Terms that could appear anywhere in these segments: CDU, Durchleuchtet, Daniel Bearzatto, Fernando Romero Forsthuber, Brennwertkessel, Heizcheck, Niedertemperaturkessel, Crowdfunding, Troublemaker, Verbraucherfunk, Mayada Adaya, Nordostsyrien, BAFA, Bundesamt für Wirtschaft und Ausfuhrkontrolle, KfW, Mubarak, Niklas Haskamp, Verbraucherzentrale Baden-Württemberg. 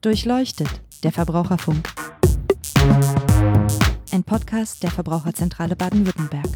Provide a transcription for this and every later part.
Durchleuchtet, der Verbraucherfunk. Ein Podcast der Verbraucherzentrale Baden-Württemberg.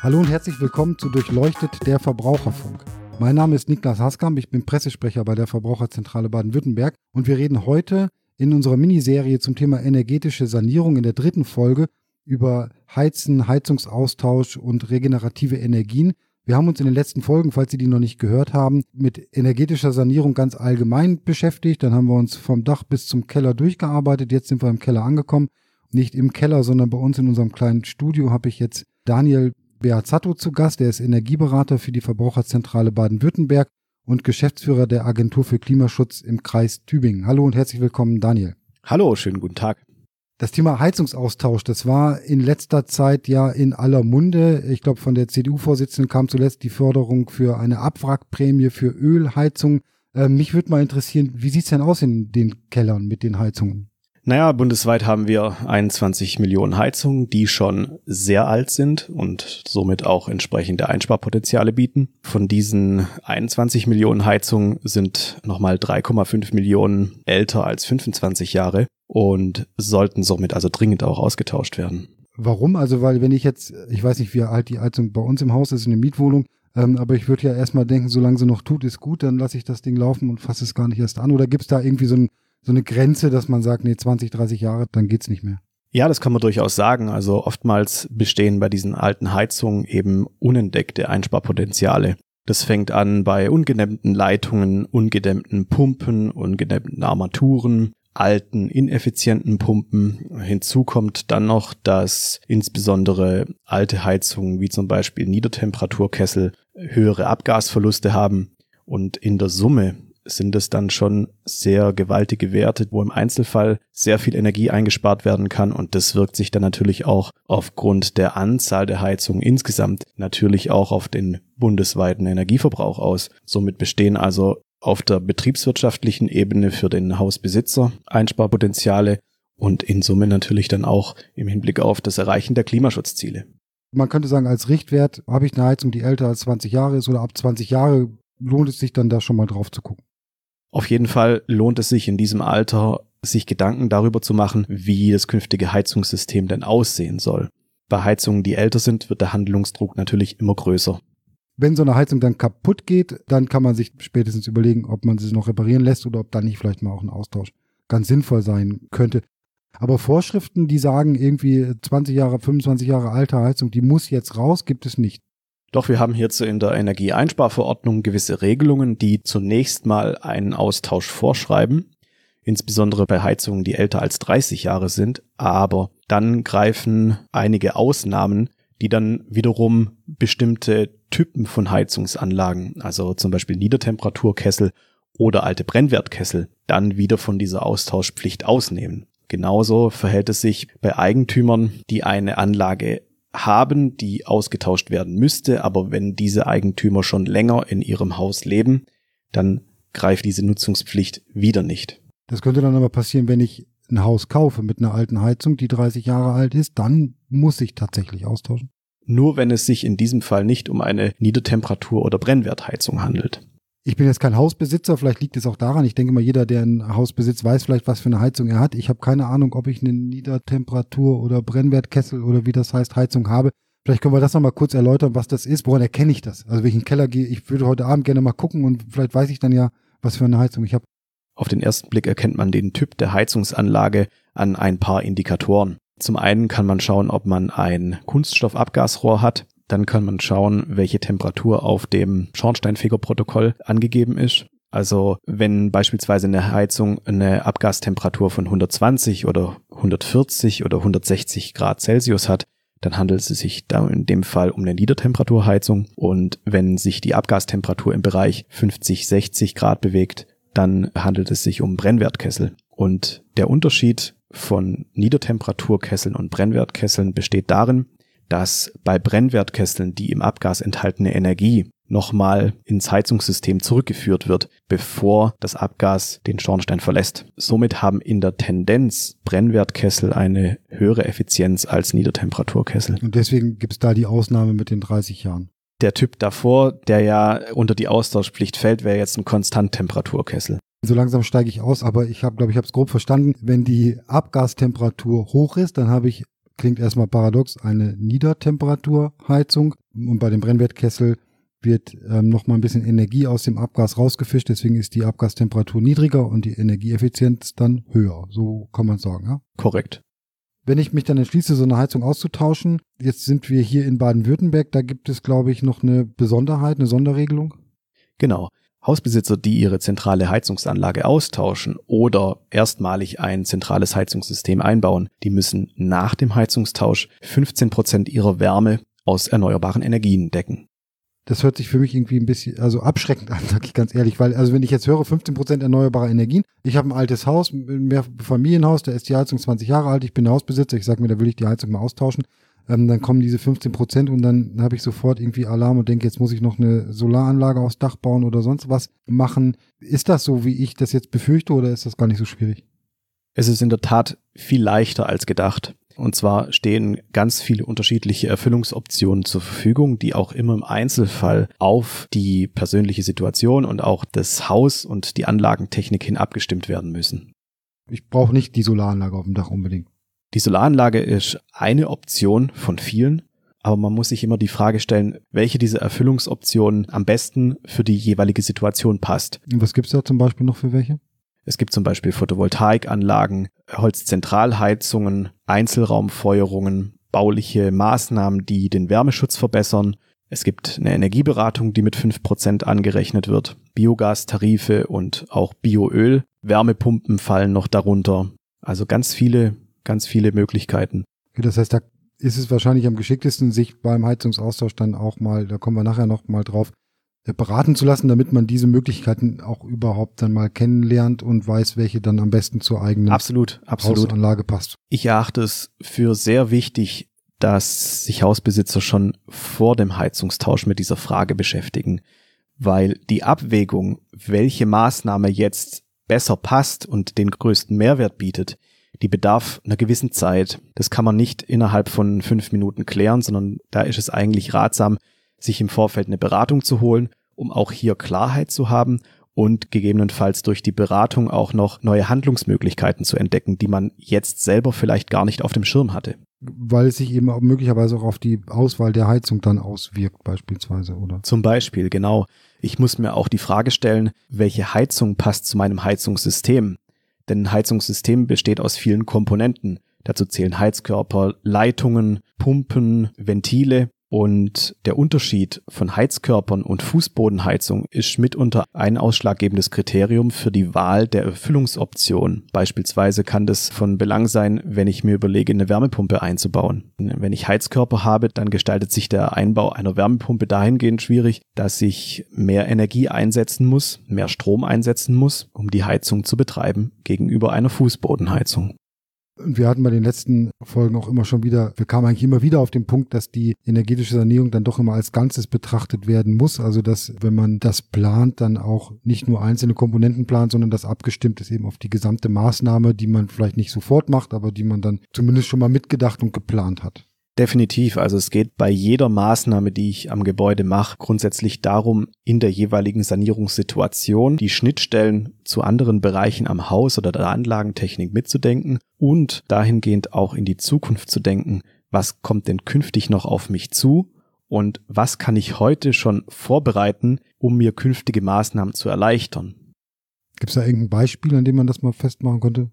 Hallo und herzlich willkommen zu Durchleuchtet, der Verbraucherfunk. Mein Name ist Niklas Haskamp, ich bin Pressesprecher bei der Verbraucherzentrale Baden-Württemberg und wir reden heute in unserer Miniserie zum Thema energetische Sanierung in der 3. Folge über Heizen, Heizungsaustausch und regenerative Energien. Wir haben uns in den letzten Folgen, falls Sie die noch nicht gehört haben, mit energetischer Sanierung ganz allgemein beschäftigt. Dann haben wir uns vom Dach bis zum Keller durchgearbeitet. Jetzt sind wir im Keller angekommen. Nicht im Keller, sondern bei uns in unserem kleinen Studio habe ich jetzt Daniel Bearzatto zu Gast. Der ist Energieberater für die Verbraucherzentrale Baden-Württemberg und Geschäftsführer der Agentur für Klimaschutz im Kreis Tübingen. Hallo und herzlich willkommen, Daniel. Hallo, schönen guten Tag. Das Thema Heizungsaustausch, das war in letzter Zeit ja in aller Munde. Ich glaube, von der CDU-Vorsitzenden kam zuletzt die Förderung für eine Abwrackprämie für Ölheizung. Mich würde mal interessieren, wie sieht es denn aus in den Kellern mit den Heizungen? Naja, bundesweit haben wir 21 Millionen Heizungen, die schon sehr alt sind und somit auch entsprechende Einsparpotenziale bieten. Von diesen 21 Millionen Heizungen sind nochmal 3,5 Millionen älter als 25 Jahre und sollten somit also dringend auch ausgetauscht werden. Warum? Also weil wenn ich jetzt, ich weiß nicht, wie alt die Heizung bei uns im Haus ist, in der Mietwohnung, aber ich würde ja erstmal denken, solange sie noch tut, ist gut, dann lasse ich das Ding laufen und fasse es gar nicht erst an. Oder gibt es da irgendwie so eine Grenze, dass man sagt, nee, 20, 30 Jahre, dann geht's nicht mehr? Ja, das kann man durchaus sagen. Also oftmals bestehen bei diesen alten Heizungen eben unentdeckte Einsparpotenziale. Das fängt an bei ungedämmten Leitungen, ungedämmten Pumpen, ungedämmten Armaturen, alten, ineffizienten Pumpen. Hinzu kommt dann noch, dass insbesondere alte Heizungen wie zum Beispiel Niedertemperaturkessel höhere Abgasverluste haben und in der Summe sind es dann schon sehr gewaltige Werte, wo im Einzelfall sehr viel Energie eingespart werden kann und das wirkt sich dann natürlich auch aufgrund der Anzahl der Heizungen insgesamt natürlich auch auf den bundesweiten Energieverbrauch aus. Somit bestehen also auf der betriebswirtschaftlichen Ebene für den Hausbesitzer Einsparpotenziale und in Summe natürlich dann auch im Hinblick auf das Erreichen der Klimaschutzziele. Man könnte sagen, als Richtwert habe ich eine Heizung, die älter als 20 Jahre ist oder ab 20 Jahre lohnt es sich dann da schon mal drauf zu gucken. Auf jeden Fall lohnt es sich in diesem Alter, sich Gedanken darüber zu machen, wie das künftige Heizungssystem denn aussehen soll. Bei Heizungen, die älter sind, wird der Handlungsdruck natürlich immer größer. Wenn so eine Heizung dann kaputt geht, dann kann man sich spätestens überlegen, ob man sie noch reparieren lässt oder ob dann nicht vielleicht mal auch ein Austausch ganz sinnvoll sein könnte. Aber Vorschriften, die sagen irgendwie 20 Jahre, 25 Jahre alte Heizung, die muss jetzt raus, gibt es nicht. Doch wir haben hierzu in der Energieeinsparverordnung gewisse Regelungen, die zunächst mal einen Austausch vorschreiben, insbesondere bei Heizungen, die älter als 30 Jahre sind. Aber dann greifen einige Ausnahmen, die dann wiederum bestimmte Typen von Heizungsanlagen, also zum Beispiel Niedertemperaturkessel oder alte Brennwertkessel, dann wieder von dieser Austauschpflicht ausnehmen. Genauso verhält es sich bei Eigentümern, die eine Anlage haben, die ausgetauscht werden müsste, aber wenn diese Eigentümer schon länger in ihrem Haus leben, dann greift diese Nutzungspflicht wieder nicht. Das könnte dann aber passieren, wenn ich ein Haus kaufe mit einer alten Heizung, die 30 Jahre alt ist, dann muss ich tatsächlich austauschen. Nur wenn es sich in diesem Fall nicht um eine Niedertemperatur- oder Brennwertheizung handelt. Ich bin jetzt kein Hausbesitzer, vielleicht liegt es auch daran. Ich denke mal, jeder, der ein Haus besitzt, weiß vielleicht, was für eine Heizung er hat. Ich habe keine Ahnung, ob ich eine Niedertemperatur- oder Brennwertkessel oder wie das heißt, Heizung habe. Vielleicht können wir das nochmal kurz erläutern, was das ist. Woran erkenne ich das? Also wenn ich in den Keller gehe, ich würde heute Abend gerne mal gucken und vielleicht weiß ich dann ja, was für eine Heizung ich habe. Auf den ersten Blick erkennt man den Typ der Heizungsanlage an ein paar Indikatoren. Zum einen kann man schauen, ob man ein Kunststoffabgasrohr hat. Dann kann man schauen, welche Temperatur auf dem Schornsteinfegerprotokoll angegeben ist. Also wenn beispielsweise eine Heizung eine Abgastemperatur von 120 oder 140 oder 160 Grad Celsius hat, dann handelt es sich da in dem Fall um eine Niedertemperaturheizung. Und wenn sich die Abgastemperatur im Bereich 50, 60 Grad bewegt, dann handelt es sich um Brennwertkessel. Und der Unterschied von Niedertemperaturkesseln und Brennwertkesseln besteht darin, dass bei Brennwertkesseln die im Abgas enthaltene Energie nochmal ins Heizungssystem zurückgeführt wird, bevor das Abgas den Schornstein verlässt. Somit haben in der Tendenz Brennwertkessel eine höhere Effizienz als Niedertemperaturkessel. Und deswegen gibt es da die Ausnahme mit den 30 Jahren. Der Typ davor, der ja unter die Austauschpflicht fällt, wäre jetzt ein Konstanttemperaturkessel. So langsam steige ich aus, aber ich habe, glaube ich, habe es grob verstanden. Wenn die Abgastemperatur hoch ist, dann habe ich, klingt erstmal paradox, eine Niedertemperaturheizung. Und bei dem Brennwertkessel wird nochmal ein bisschen Energie aus dem Abgas rausgefischt. Deswegen ist die Abgastemperatur niedriger und die Energieeffizienz dann höher. So kann man sagen, ja? Korrekt. Wenn ich mich dann entschließe, so eine Heizung auszutauschen, jetzt sind wir hier in Baden-Württemberg, da gibt es, glaube ich, noch eine Besonderheit, eine Sonderregelung? Genau. Hausbesitzer, die ihre zentrale Heizungsanlage austauschen oder erstmalig ein zentrales Heizungssystem einbauen, die müssen nach dem Heizungstausch 15% ihrer Wärme aus erneuerbaren Energien decken. Das hört sich für mich irgendwie ein bisschen abschreckend an, sag ich ganz ehrlich, weil wenn ich jetzt höre 15% erneuerbare Energien, ich habe ein altes Haus, ein Mehrfamilienhaus, da ist die Heizung 20 Jahre alt, ich bin Hausbesitzer, ich sage mir, da will ich die Heizung mal austauschen, dann kommen diese 15% und dann habe ich sofort irgendwie Alarm und denke, jetzt muss ich noch eine Solaranlage aufs Dach bauen oder sonst was machen. Ist das so, wie ich das jetzt befürchte, oder ist das gar nicht so schwierig? Es ist in der Tat viel leichter als gedacht. Und zwar stehen ganz viele unterschiedliche Erfüllungsoptionen zur Verfügung, die auch immer im Einzelfall auf die persönliche Situation und auch das Haus und die Anlagentechnik hin abgestimmt werden müssen. Ich brauche nicht die Solaranlage auf dem Dach unbedingt. Die Solaranlage ist eine Option von vielen, aber man muss sich immer die Frage stellen, welche dieser Erfüllungsoptionen am besten für die jeweilige Situation passt. Und was gibt es da zum Beispiel noch für welche? Es gibt zum Beispiel Photovoltaikanlagen, Holzzentralheizungen, Einzelraumfeuerungen, bauliche Maßnahmen, die den Wärmeschutz verbessern. Es gibt eine Energieberatung, die mit 5% angerechnet wird, Biogastarife und auch Bioöl. Wärmepumpen fallen noch darunter. Also ganz viele Möglichkeiten. Okay, das heißt, da ist es wahrscheinlich am geschicktesten, sich beim Heizungsaustausch dann auch mal, da kommen wir nachher noch mal drauf, beraten zu lassen, damit man diese Möglichkeiten auch überhaupt dann mal kennenlernt und weiß, welche dann am besten zur eigenen Hausanlage passt. Ich erachte es für sehr wichtig, dass sich Hausbesitzer schon vor dem Heizungstausch mit dieser Frage beschäftigen, weil die Abwägung, welche Maßnahme jetzt besser passt und den größten Mehrwert bietet, die bedarf einer gewissen Zeit. Das kann man nicht innerhalb von 5 Minuten klären, sondern da ist es eigentlich ratsam, sich im Vorfeld eine Beratung zu holen, um auch hier Klarheit zu haben und gegebenenfalls durch die Beratung auch noch neue Handlungsmöglichkeiten zu entdecken, die man jetzt selber vielleicht gar nicht auf dem Schirm hatte. Weil es sich eben auch möglicherweise auch auf die Auswahl der Heizung dann auswirkt beispielsweise, oder? Zum Beispiel, genau. Ich muss mir auch die Frage stellen, welche Heizung passt zu meinem Heizungssystem? Denn ein Heizungssystem besteht aus vielen Komponenten. Dazu zählen Heizkörper, Leitungen, Pumpen, Ventile. Und der Unterschied von Heizkörpern und Fußbodenheizung ist mitunter ein ausschlaggebendes Kriterium für die Wahl der Erfüllungsoption. Beispielsweise kann das von Belang sein, wenn ich mir überlege, eine Wärmepumpe einzubauen. Wenn ich Heizkörper habe, dann gestaltet sich der Einbau einer Wärmepumpe dahingehend schwierig, dass ich mehr Energie einsetzen muss, mehr Strom einsetzen muss, um die Heizung zu betreiben, gegenüber einer Fußbodenheizung. Und wir hatten bei den letzten Folgen auch immer schon wieder, wir kamen eigentlich immer wieder auf den Punkt, dass die energetische Sanierung dann doch immer als Ganzes betrachtet werden muss. Also dass, wenn man das plant, dann auch nicht nur einzelne Komponenten plant, sondern das abgestimmt ist eben auf die gesamte Maßnahme, die man vielleicht nicht sofort macht, aber die man dann zumindest schon mal mitgedacht und geplant hat. Definitiv. Also es geht bei jeder Maßnahme, die ich am Gebäude mache, grundsätzlich darum, in der jeweiligen Sanierungssituation die Schnittstellen zu anderen Bereichen am Haus oder der Anlagentechnik mitzudenken und dahingehend auch in die Zukunft zu denken, was kommt denn künftig noch auf mich zu und was kann ich heute schon vorbereiten, um mir künftige Maßnahmen zu erleichtern. Gibt es da irgendein Beispiel, an dem man das mal festmachen könnte?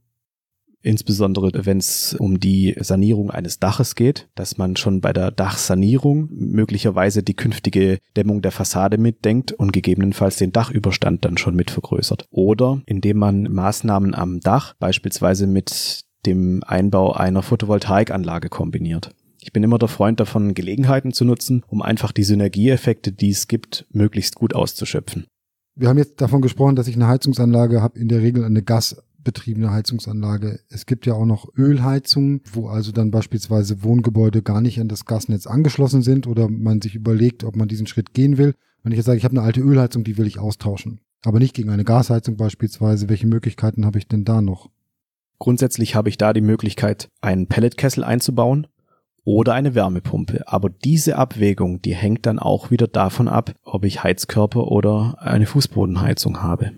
Insbesondere wenn es um die Sanierung eines Daches geht, dass man schon bei der Dachsanierung möglicherweise die künftige Dämmung der Fassade mitdenkt und gegebenenfalls den Dachüberstand dann schon mit vergrößert. Oder indem man Maßnahmen am Dach beispielsweise mit dem Einbau einer Photovoltaikanlage kombiniert. Ich bin immer der Freund davon, Gelegenheiten zu nutzen, um einfach die Synergieeffekte, die es gibt, möglichst gut auszuschöpfen. Wir haben jetzt davon gesprochen, dass ich eine Heizungsanlage habe, in der Regel eine gasbetriebene Heizungsanlage. Es gibt ja auch noch Ölheizungen, wo also dann beispielsweise Wohngebäude gar nicht an das Gasnetz angeschlossen sind oder man sich überlegt, ob man diesen Schritt gehen will Wenn ich jetzt sage, ich habe eine alte Ölheizung, die will ich austauschen, aber nicht gegen eine Gasheizung beispielsweise, welche Möglichkeiten habe ich denn da noch? Grundsätzlich habe ich da die Möglichkeit, einen Pelletkessel einzubauen oder eine Wärmepumpe. Aber diese Abwägung, die hängt dann auch wieder davon ab, ob ich Heizkörper oder eine Fußbodenheizung habe.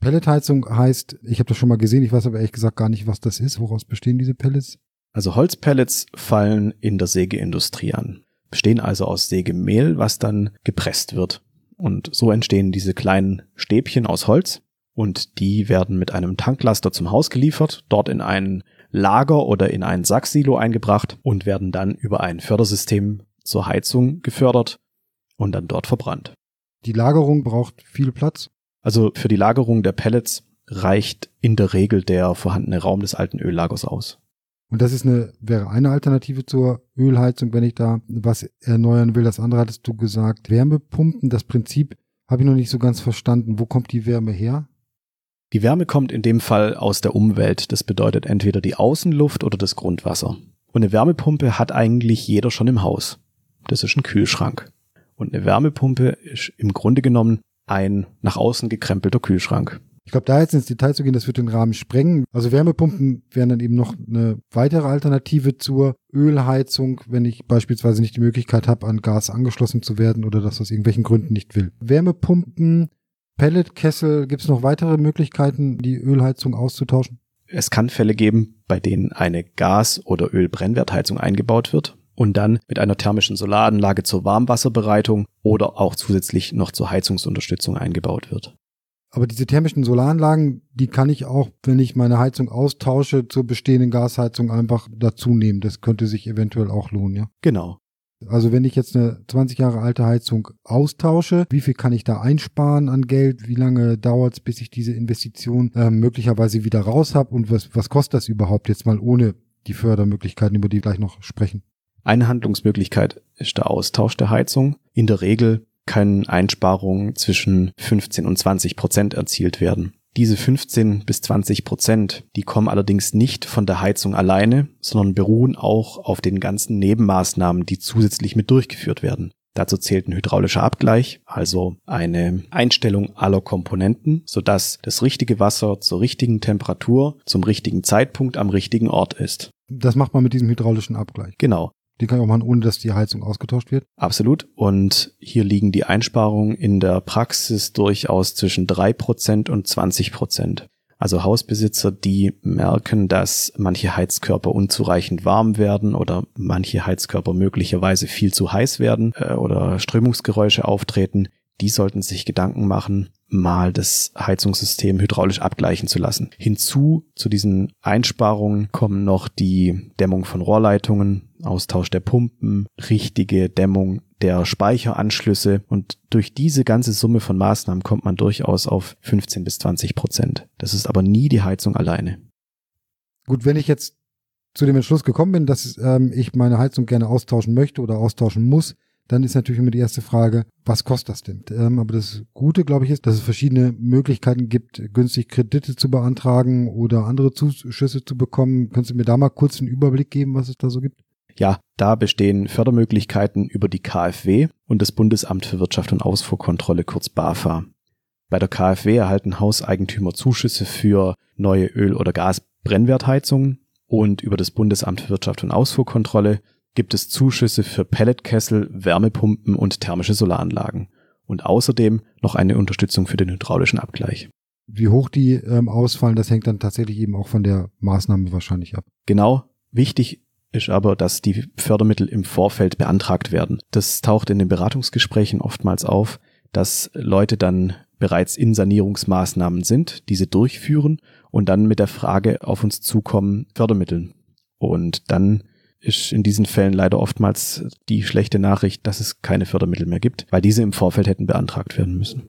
Pelletheizung heißt, ich habe das schon mal gesehen, ich weiß aber ehrlich gesagt gar nicht, was das ist. Woraus bestehen diese Pellets? Also Holzpellets fallen in der Sägeindustrie an, bestehen also aus Sägemehl, was dann gepresst wird. Und so entstehen diese kleinen Stäbchen aus Holz und die werden mit einem Tanklaster zum Haus geliefert, dort in ein Lager oder in ein Sacksilo eingebracht und werden dann über ein Fördersystem zur Heizung gefördert und dann dort verbrannt. Die Lagerung braucht viel Platz? Also für die Lagerung der Pellets reicht in der Regel der vorhandene Raum des alten Öllagers aus. Und das ist wäre eine Alternative zur Ölheizung, wenn ich da was erneuern will. Das andere hattest du gesagt, Wärmepumpen, das Prinzip habe ich noch nicht so ganz verstanden. Wo kommt die Wärme her? Die Wärme kommt in dem Fall aus der Umwelt. Das bedeutet entweder die Außenluft oder das Grundwasser. Und eine Wärmepumpe hat eigentlich jeder schon im Haus. Das ist ein Kühlschrank. Und eine Wärmepumpe ist im Grunde genommen ein nach außen gekrempelter Kühlschrank. Ich glaube, da jetzt ins Detail zu gehen, das wird den Rahmen sprengen. Also Wärmepumpen wären dann eben noch eine weitere Alternative zur Ölheizung, wenn ich beispielsweise nicht die Möglichkeit habe, an Gas angeschlossen zu werden oder das aus irgendwelchen Gründen nicht will. Wärmepumpen, Pelletkessel, gibt es noch weitere Möglichkeiten, die Ölheizung auszutauschen? Es kann Fälle geben, bei denen eine Gas- oder Ölbrennwertheizung eingebaut wird und dann mit einer thermischen Solaranlage zur Warmwasserbereitung oder auch zusätzlich noch zur Heizungsunterstützung eingebaut wird. Aber diese thermischen Solaranlagen, die kann ich auch, wenn ich meine Heizung austausche, zur bestehenden Gasheizung einfach dazu nehmen. Das könnte sich eventuell auch lohnen, ja? Genau. Also wenn ich jetzt eine 20 Jahre alte Heizung austausche, wie viel kann ich da einsparen an Geld? Wie lange dauert es, bis ich diese Investition möglicherweise wieder raus habe? Und was kostet das überhaupt jetzt mal ohne die Fördermöglichkeiten, über die wir gleich noch sprechen? Eine Handlungsmöglichkeit ist der Austausch der Heizung. In der Regel können Einsparungen zwischen 15% und 20% erzielt werden. Diese 15% bis 20%, die kommen allerdings nicht von der Heizung alleine, sondern beruhen auch auf den ganzen Nebenmaßnahmen, die zusätzlich mit durchgeführt werden. Dazu zählt ein hydraulischer Abgleich, also eine Einstellung aller Komponenten, sodass das richtige Wasser zur richtigen Temperatur, zum richtigen Zeitpunkt am richtigen Ort ist. Das macht man mit diesem hydraulischen Abgleich? Genau. Die kann ich auch machen, ohne dass die Heizung ausgetauscht wird? Absolut. Und hier liegen die Einsparungen in der Praxis durchaus zwischen 3% und 20%. Also Hausbesitzer, die merken, dass manche Heizkörper unzureichend warm werden oder manche Heizkörper möglicherweise viel zu heiß werden oder Strömungsgeräusche auftreten, die sollten sich Gedanken machen, mal das Heizungssystem hydraulisch abgleichen zu lassen. Hinzu zu diesen Einsparungen kommen noch die Dämmung von Rohrleitungen, Austausch der Pumpen, richtige Dämmung der Speicheranschlüsse und durch diese ganze Summe von Maßnahmen kommt man durchaus auf 15% bis 20%. Das ist aber nie die Heizung alleine. Gut, wenn ich jetzt zu dem Entschluss gekommen bin, dass ich meine Heizung gerne austauschen möchte oder austauschen muss, dann ist natürlich immer die erste Frage, was kostet das denn? Aber das Gute, glaube ich, ist, dass es verschiedene Möglichkeiten gibt, günstig Kredite zu beantragen oder andere Zuschüsse zu bekommen. Könntest du mir da mal kurz einen Überblick geben, was es da so gibt? Ja, da bestehen Fördermöglichkeiten über die KfW und das Bundesamt für Wirtschaft und Ausfuhrkontrolle, kurz BAFA. Bei der KfW erhalten Hauseigentümer Zuschüsse für neue Öl- oder Gasbrennwertheizungen und über das Bundesamt für Wirtschaft und Ausfuhrkontrolle gibt es Zuschüsse für Pelletkessel, Wärmepumpen und thermische Solaranlagen und außerdem noch eine Unterstützung für den hydraulischen Abgleich. Wie hoch die ausfallen, das hängt dann tatsächlich eben auch von der Maßnahme wahrscheinlich ab. Genau, wichtig ist aber, dass die Fördermittel im Vorfeld beantragt werden. Das taucht in den Beratungsgesprächen oftmals auf, dass Leute dann bereits in Sanierungsmaßnahmen sind, diese durchführen und dann mit der Frage auf uns zukommen, Fördermitteln. Und dann ist in diesen Fällen leider oftmals die schlechte Nachricht, dass es keine Fördermittel mehr gibt, weil diese im Vorfeld hätten beantragt werden müssen.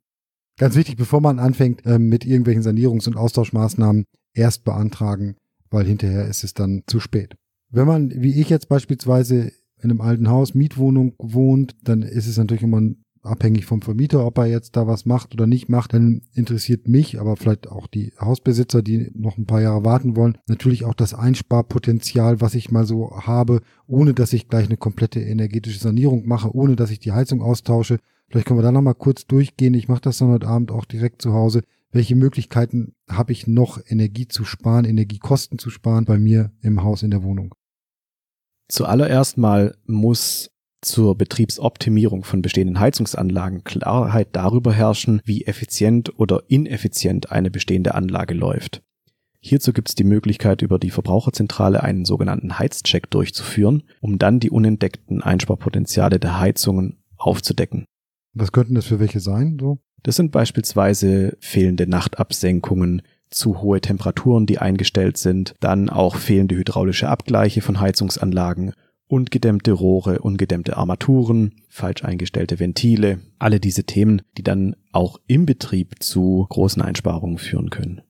Ganz wichtig, bevor man anfängt mit irgendwelchen Sanierungs- und Austauschmaßnahmen, erst beantragen, weil hinterher ist es dann zu spät. Wenn man, wie ich jetzt beispielsweise, in einem alten Haus, Mietwohnung wohnt, dann ist es natürlich immer abhängig vom Vermieter, ob er jetzt da was macht oder nicht macht. Dann interessiert mich, aber vielleicht auch die Hausbesitzer, die noch ein paar Jahre warten wollen, natürlich auch das Einsparpotenzial, was ich mal so habe, ohne dass ich gleich eine komplette energetische Sanierung mache, ohne dass ich die Heizung austausche, Vielleicht können wir da nochmal kurz durchgehen. Ich mache das dann heute Abend auch direkt zu Hause. Welche Möglichkeiten habe ich noch, Energie zu sparen, Energiekosten zu sparen bei mir im Haus, in der Wohnung? Zuallererst mal muss zur Betriebsoptimierung von bestehenden Heizungsanlagen Klarheit darüber herrschen, wie effizient oder ineffizient eine bestehende Anlage läuft. Hierzu gibt es die Möglichkeit, über die Verbraucherzentrale einen sogenannten Heizcheck durchzuführen, um dann die unentdeckten Einsparpotenziale der Heizungen aufzudecken. Was könnten das für welche sein? So? Das sind beispielsweise fehlende Nachtabsenkungen, zu hohe Temperaturen, die eingestellt sind, dann auch fehlende hydraulische Abgleiche von Heizungsanlagen, ungedämmte Rohre, ungedämmte Armaturen, falsch eingestellte Ventile, alle diese Themen, die dann auch im Betrieb zu großen Einsparungen führen können.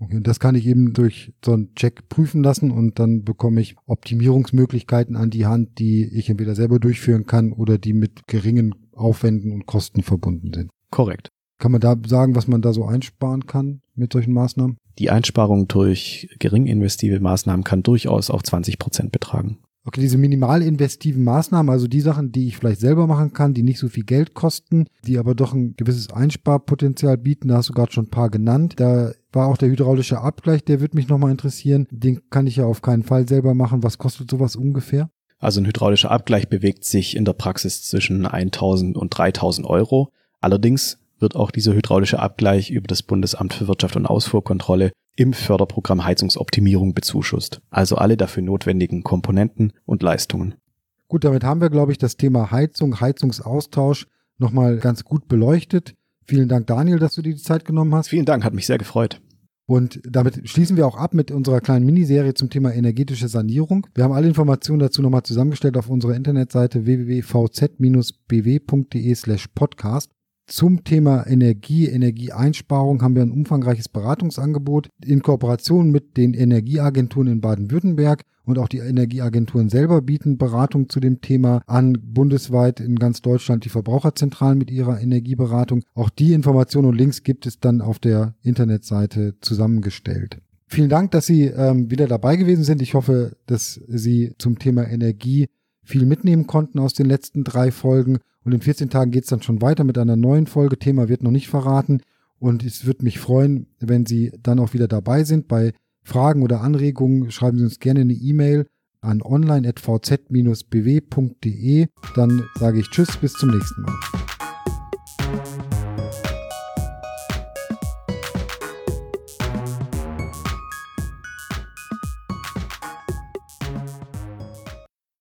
Okay, und das kann ich eben durch so einen Check prüfen lassen und dann bekomme ich Optimierungsmöglichkeiten an die Hand, die ich entweder selber durchführen kann oder die mit geringen Aufwänden und Kosten verbunden sind. Korrekt. Kann man da sagen, was man da so einsparen kann mit solchen Maßnahmen? Die Einsparung durch geringinvestive Maßnahmen kann durchaus auch 20% betragen. Okay, diese minimalinvestiven Maßnahmen, also die Sachen, die ich vielleicht selber machen kann, die nicht so viel Geld kosten, die aber doch ein gewisses Einsparpotenzial bieten, da hast du gerade schon ein paar genannt. Da war auch der hydraulische Abgleich, der wird mich nochmal interessieren. Den kann ich ja auf keinen Fall selber machen. Was kostet sowas ungefähr? Also ein hydraulischer Abgleich bewegt sich in der Praxis zwischen 1.000 und 3.000 Euro. Allerdings wird auch dieser hydraulische Abgleich über das Bundesamt für Wirtschaft und Ausfuhrkontrolle im Förderprogramm Heizungsoptimierung bezuschusst. Also alle dafür notwendigen Komponenten und Leistungen. Gut, damit haben wir, glaube ich, das Thema Heizung, Heizungsaustausch nochmal ganz gut beleuchtet. Vielen Dank, Daniel, dass du dir die Zeit genommen hast. Vielen Dank, hat mich sehr gefreut. Und damit schließen wir auch ab mit unserer kleinen Miniserie zum Thema energetische Sanierung. Wir haben alle Informationen dazu nochmal zusammengestellt auf unserer Internetseite www.vz-bw.de/podcast. Zum Thema Energie, Energieeinsparung haben wir ein umfangreiches Beratungsangebot in Kooperation mit den Energieagenturen in Baden-Württemberg, und auch die Energieagenturen selber bieten Beratung zu dem Thema an, bundesweit in ganz Deutschland die Verbraucherzentralen mit ihrer Energieberatung. Auch die Informationen und Links gibt es dann auf der Internetseite zusammengestellt. Vielen Dank, dass Sie wieder dabei gewesen sind. Ich hoffe, dass Sie zum Thema Energie viel mitnehmen konnten aus den letzten 3 Folgen. Und in 14 Tagen geht es dann schon weiter mit einer neuen Folge. Thema wird noch nicht verraten. Und es würde mich freuen, wenn Sie dann auch wieder dabei sind. Bei Fragen oder Anregungen schreiben Sie uns gerne eine E-Mail an online@vz-bw.de. Dann sage ich Tschüss, bis zum nächsten Mal.